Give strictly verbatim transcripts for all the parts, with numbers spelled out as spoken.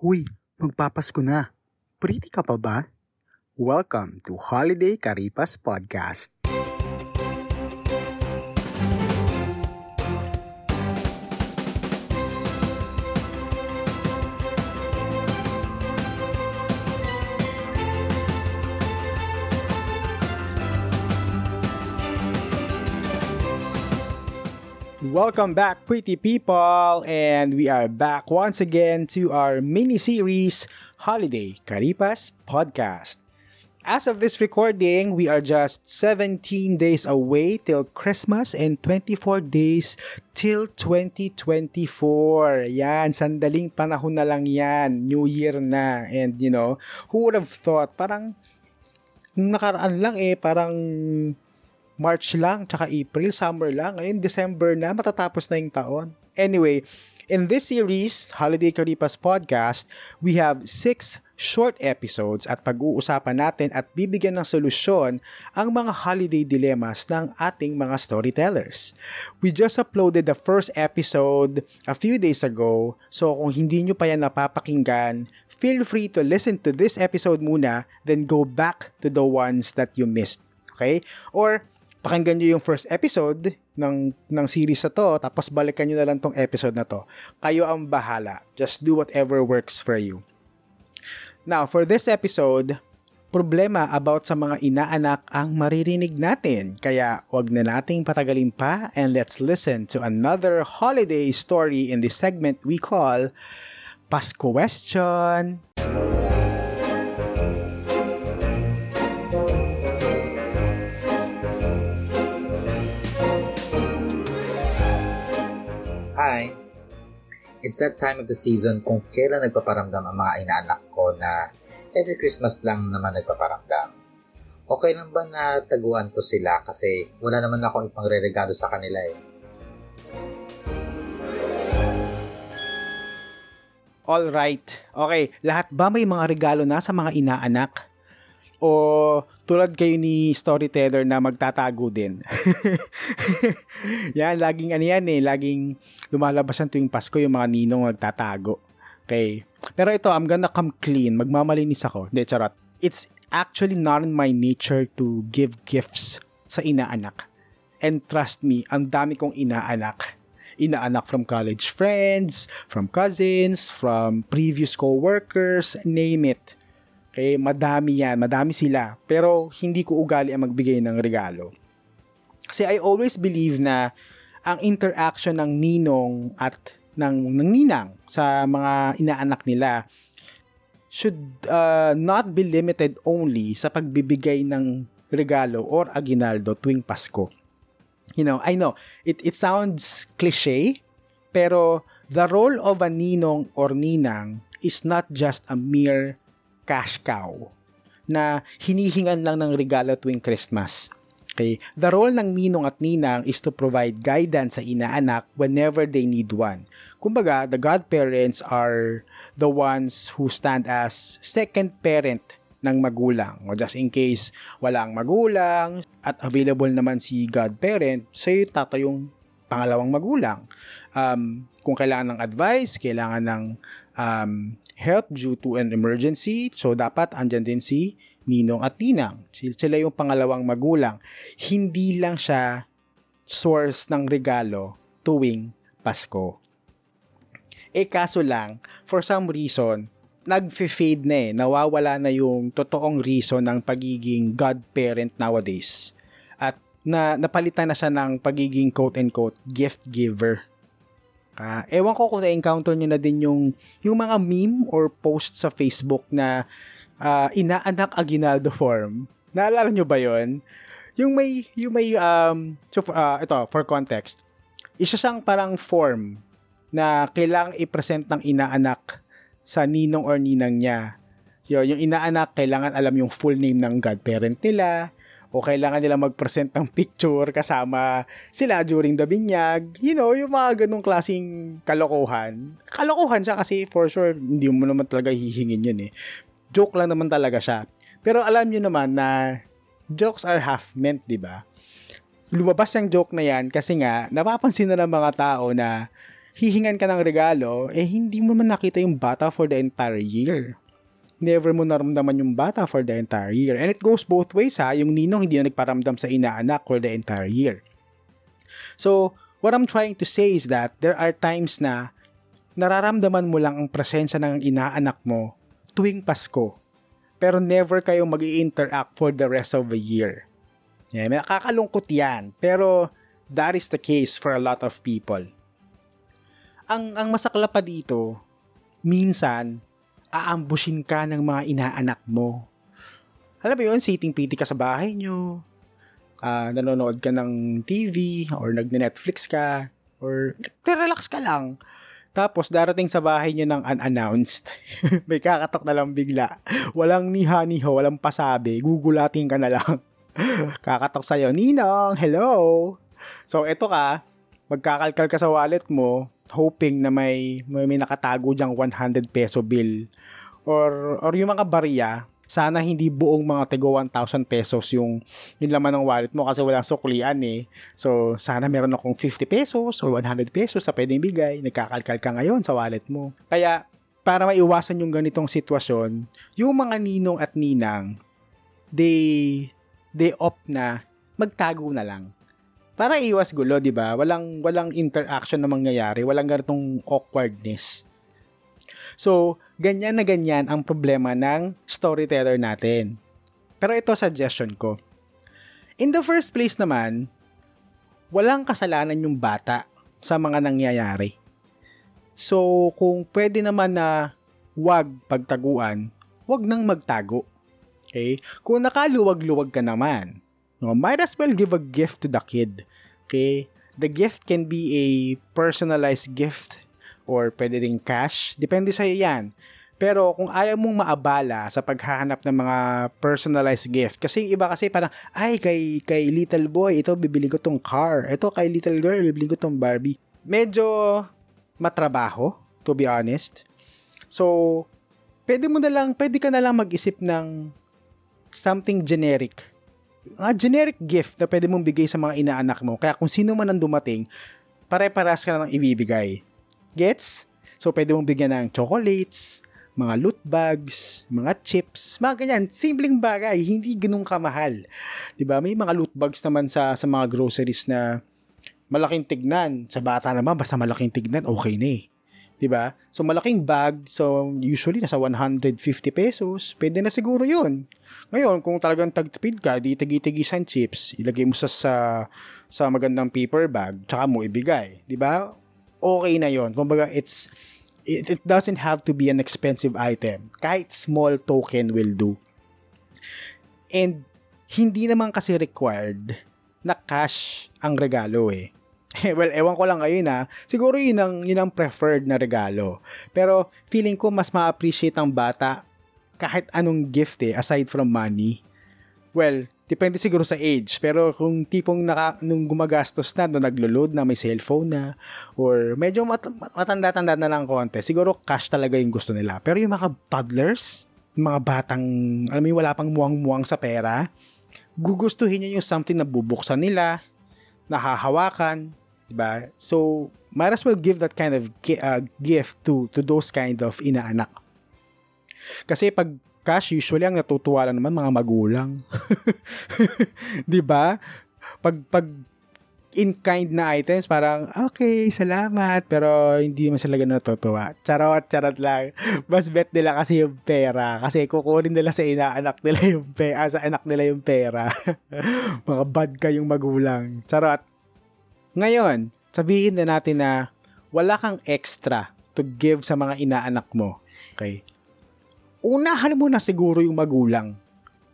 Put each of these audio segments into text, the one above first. Huy, magpapasko na. Pretty ka pa ba? Welcome to Holiday Karipas Podcast. Welcome back, pretty people, and we are back once again to our mini-series Holiday Karipas Podcast. As of this recording, we are just seventeen days away till Christmas and twenty-four days till twenty twenty-four. Yan, sandaling panahon na lang yan, New Year na, and you know, who would have thought, parang nakaraan lang eh, parang March lang, tsaka April, summer lang. Ngayon, December na, matatapos na yung taon. Anyway, in this series, Holiday Karipas Podcast, we have six short episodes at pag-uusapan natin at bibigyan ng solusyon ang mga holiday dilemmas ng ating mga storytellers. We just uploaded the first episode a few days ago, so kung hindi nyo pa yan napapakinggan, feel free to listen to this episode muna, then go back to the ones that you missed. Okay? Or, pakinggan nyo yung first episode ng, ng series na to, tapos balikan nyo na lang tong episode na to. Kayo ang bahala. Just do whatever works for you. Now, for this episode, problema about sa mga inaanak ang maririnig natin. Kaya, wag na nating patagalin pa and let's listen to another holiday story in this segment we call Pasko Question. Hi! It's that time of the season kung kailan nagpaparamdam ang mga inaanak ko na every Christmas lang naman nagpaparamdam. Okay lang ba na taguan ko sila kasi wala naman akong ipangreregalo sa kanila eh. Alright. Okay, lahat ba may mga regalo na sa mga inaanak? O tulad kayo ni storyteller na magtatago din. Yan, laging ano yan eh, laging lumalabasan tuwing Pasko yung mga ninong magtatago. Okay. Pero ito, I'm gonna come clean. Magmamalinis ako. Hindi, charot. It's actually not in my nature to give gifts sa inaanak. And trust me, ang dami kong inaanak. Inaanak from college friends, from cousins, from previous co-workers, name it. Okay, madami yan, madami sila. Pero hindi ko ugali ang magbigay ng regalo. Kasi I always believe na ang interaction ng ninong at ng, ng ninang sa mga inaanak nila should uh, not be limited only sa pagbibigay ng regalo or aguinaldo tuwing Pasko. You know, I know, it, it sounds cliché, pero the role of a ninong or ninang is not just a mere cash cow na hinihingan lang ng regalo tuwing Christmas. Okay? The role ng ninong at ninang is to provide guidance sa inaanak whenever they need one. Kumbaga, the godparents are the ones who stand as second parent ng magulang. O just in case wala ang magulang at available naman si godparent, sa'yo tatayong pangalawang magulang. Um, kung kailangan ng advice, kailangan ng um, help due to an emergency, so dapat andyan din si ninong at ninang. Sila yung pangalawang magulang. Hindi lang siya source ng regalo tuwing Pasko. E kaso lang, for some reason, nag-fade na eh. Nawawala na yung totoong reason ng pagiging godparent nowadays. At na napalitan na siya ng pagiging quote-unquote gift giver. Uh, ewan ko kung na-encounter nyo na din yung, yung mga meme or post sa Facebook na uh, inaanak aguinaldo form. Naalala nyo ba yun? Yung may, yung may um, so, uh, ito, for context, isa siyang parang form na kailangang i-present ng inaanak sa ninong or ninang niya. Yun, yung inaanak, kailangan alam yung full name ng godparent nila, o kailangan nila mag-present ng picture kasama sila during the binyag. You know, yung mga ganung klaseng kalokohan. Kalokohan siya kasi for sure, hindi mo naman talaga hihingin yun eh. Joke lang naman talaga siya. Pero alam nyo naman na jokes are half meant, diba? Lumabas yung joke na yan kasi nga, napapansin na ng mga tao na hihingan ka ng regalo, eh hindi mo man nakita yung bata for the entire year. Never mo naramdaman yung bata for the entire year. And it goes both ways ha, yung ninong hindi na nagparamdam sa inaanak for the entire year. So, what I'm trying to say is that there are times na nararamdaman mo lang ang presensya ng inaanak mo tuwing Pasko. Pero never kayo mag-i-interact for the rest of the year. Yeah, nakakalungkot yan. Pero that is the case for a lot of people. Ang, ang masakla pa dito, minsan, aambushin ka ng mga inaanak mo. Alam mo yun, siting-piti ka sa bahay nyo. Uh, nanonood ka ng T V or nag-Netflix ka or relax ka lang. Tapos darating sa bahay niya ng unannounced. May kakatok na lang bigla. Walang niha-niho, walang pasabi. Gugulatin ka na lang. Kakatok sa'yo, Ninong, hello! So, eto ka, magkakalkal ka sa wallet mo hoping na may, may, may nakatago dyang one hundred peso bill. Or, or yung mga bariya, sana hindi buong mga tigo one thousand pesos yung, yung laman ng wallet mo kasi walang suklian eh. So, sana meron akong fifty pesos or one hundred pesos na pwedeng bigay. Nagkakalkal ka ngayon sa wallet mo. Kaya, para maiwasan yung ganitong sitwasyon, yung mga ninong at ninang, they, they opt na magtago na lang. Para iwas gulo, di ba? Walang, walang interaction na mangyayari. Walang ganitong awkwardness. So, ganyan na ganyan ang problema ng storyteller natin. Pero ito suggestion ko. In the first place naman, walang kasalanan yung bata sa mga nangyayari. So, kung pwede naman na wag pagtaguan, wag nang magtago. Okay? Kung nakaluwag-luwag ka naman, no, might as well give a gift to the kid. Okay? The gift can be a personalized gift or pwede ding cash. Depende sa'yo yan. Pero kung ayaw mong maabala sa paghahanap ng mga personalized gift, kasi iba kasi parang, ay, kay, kay little boy, ito, bibili ko tong car. Ito, kay little girl, bibili ko tong Barbie. Medyo matrabaho, to be honest. So, pwede mo na lang, pwede ka na lang mag-isip ng something generic. A generic gift na pwede mong bigay sa mga inaanak mo. Kaya kung sino man ang dumating, pare-paras ka na ng ibibigay. Gets? So, pwede mong bigyan ng chocolates, mga loot bags, mga chips, mga ganyan. Simpleng bagay, hindi ganun kamahal. Diba? May mga loot bags naman sa, sa mga groceries na malaking tignan. Sa bata naman, basta malaking tignan, okay na eh. Diba? So, malaking bag. So, usually, nasa one hundred fifty pesos. Pwede na siguro yun. Ngayon, kung talagang tagtipid ka, di tigi-tigisan chips, ilagay mo sa, sa, sa magandang paper bag, tsaka mo ibigay. Diba? Okay na yon. Kumbaga, it's, it, it doesn't have to be an expensive item. Kahit small token will do. And, hindi naman kasi required na cash ang regalo eh. Well, ewan ko lang ngayon ha. Siguro yun ang, yun ang preferred na regalo. Pero, feeling ko mas ma-appreciate ang bata kahit anong gift eh, aside from money. Well, depende siguro sa age, pero kung tipong naka, nung gumagastos na, nung naglo-load na, may cellphone na, or medyo mat- matanda-tanda na lang konti, siguro cash talaga yung gusto nila. Pero yung mga toddlers, mga batang, alam mo yung wala pang muwang-muwang sa pera, gugustuhin nyo yung something na bubuksan nila, nahahawakan, diba? So, might as well give that kind of uh, gift to, to those kind of inaanak. Kasi pag cash, usually ang natutuwa lang naman mga magulang. 'Di ba? Pag pag in kind na items, parang okay, salamat, pero hindi naman sila ganoon natutuwa. Charot, charot lang. Mas bet nila kasi yung pera kasi kukunin nila sa inaanak nila yung pera, sa anak nila yung pera. Mga bad kayong magulang. Charot. Ngayon, sabihin na natin na wala kang extra to give sa mga inaanak mo. Okay? Unahan mo na siguro yung magulang.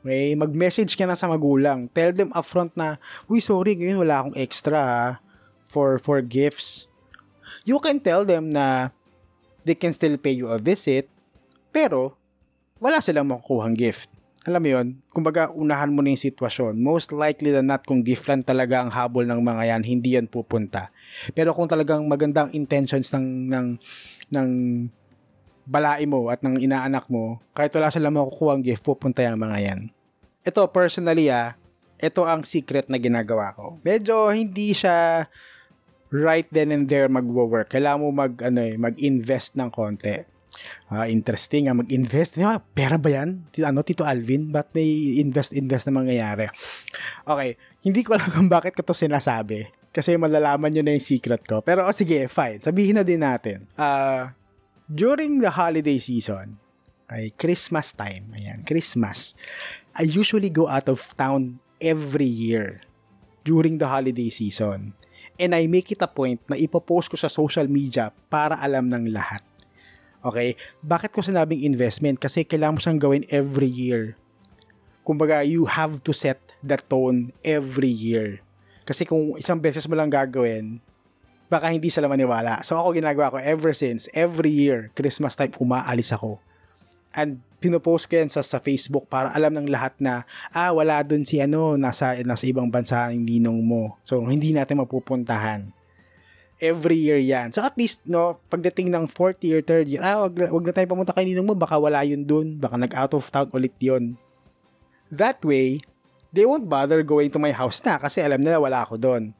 Okay? Mag-message ka na sa magulang. Tell them upfront na, uy, sorry, ngayon wala akong extra ha, for, for gifts. You can tell them na they can still pay you a visit, pero wala silang makukuhang gift. Alam mo yun? Kumbaga, unahan mo na yung sitwasyon. Most likely than not, kung gift lang talaga ang habol ng mga yan, hindi yan pupunta. Pero kung talagang magandang intentions ng ng ng balai mo at ng inaanak mo, kahit wala silang makukuha ang gift, pupunta yung mga yan. Ito, personally ah, ito ang secret na ginagawa ko. Medyo hindi siya right then and there magwo-work. Kailangan mo mag, ano eh, mag-invest ng konti. Uh, interesting, ah, mag-invest. Ah, pera ba yan? Ano, Tito Alvin? Ba't may invest-invest na mangyayari? Okay, hindi ko alam kung bakit ko ito sinasabi. Kasi malalaman nyo na yung secret ko. Pero, oh, sige, fine. Sabihin na din natin. Uh, during the holiday season, ay Christmas time, ayan, Christmas, I usually go out of town every year during the holiday season. And I make it a point na ipopost ko sa social media para alam ng lahat. Okay? Bakit ko sinabing investment? Kasi kailangan mo siyang gawin every year. Kumbaga, you have to set the tone every year. Kasi kung isang beses mo lang gagawin, baka hindi sila maniwala. So ako, ginagawa ko ever since, every year, Christmas time, umaalis ako. And pinopost ko yan sa, sa Facebook para alam ng lahat na, ah, wala dun si ano, nasa, nasa ibang bansa yung ninong mo. So, hindi natin mapupuntahan. Every year yan. So, at least, no, pagdating ng fourth year, third year, ah, wag, wag na tayo pumunta kay ninong mo, baka wala yun dun, baka nag-out of town ulit yun. That way, they won't bother going to my house na kasi alam nila wala ako dun.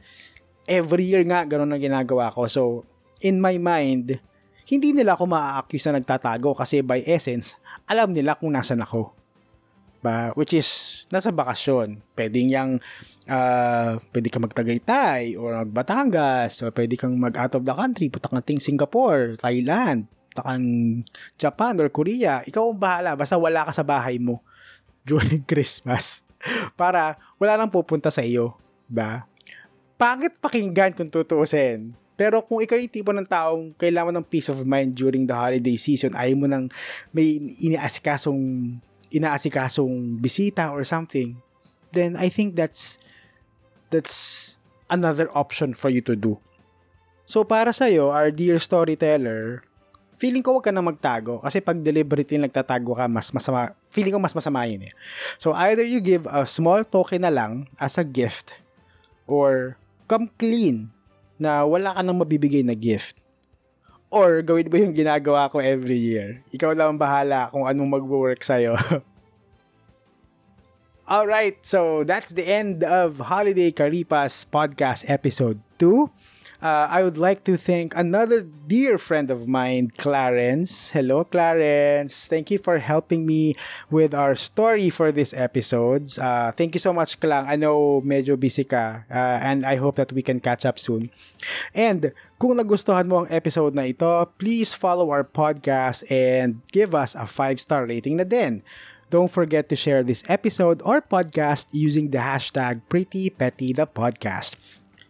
Every year nga, ganun ang ginagawa ko. So, in my mind, hindi nila ako maa-accuse na nagtatago kasi by essence, alam nila kung nasan ako. Ba, which is, nasa bakasyon. Pwedeng yang, uh, pwede kang magtagaytay or magbatangas or pwede kang mag-out of the country, putak-nating Singapore, Thailand, putakang Japan or Korea. Ikaw ang bahala, basta wala ka sa bahay mo during Christmas. Para wala nang pupunta sa iyo. Ba? Pangit pakinggan kung tutuusin. Pero kung ikaw yung tipo ng taong kailangan ng peace of mind during the holiday season, ayaw mo nang may inaasikasong, inaasikasong bisita or something, then I think that's that's another option for you to do. So para sa'yo, our dear storyteller, feeling ko wag ka na magtago kasi pag deliberately nagtatago ka, mas masama, feeling ko mas masama yun eh. So either you give a small token na lang as a gift or come clean na wala ka nang mabibigay na gift. Or gawin ba yung ginagawa ko every year? Ikaw lang bahala kung anong mag-work sa'yo. Alright, so that's the end of Holiday Karipas Podcast Episode two. Uh, I would like to thank another dear friend of mine, Clarence. Hello, Clarence. Thank you for helping me with our story for these episodes. Uh, thank you so much, Klang. I know medyo busy ka, uh, and I hope that we can catch up soon. And kung nagustuhan mo ang episode na ito, please follow our podcast and give us a five-star rating na din. Don't forget to share this episode or podcast using the hashtag Pretty Petty the Podcast.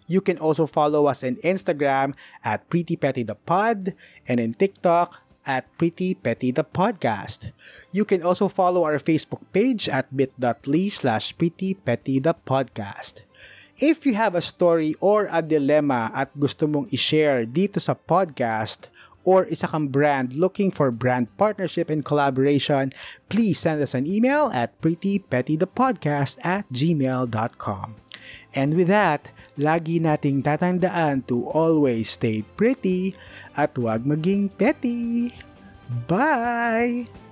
You can also follow us on Instagram at Pretty Petty the Pod and in TikTok at Pretty Petty the Podcast. You can also follow our Facebook page at bit.ly slash Pretty Petty the Podcast. If you have a story or a dilemma at gusto mong i-share dito sa podcast or isa kang brand looking for brand partnership and collaboration, please send us an email at prettypettythepodcast at gmail.com. And with that, lagi nating tatandaan to always stay pretty at huwag maging petty. Bye!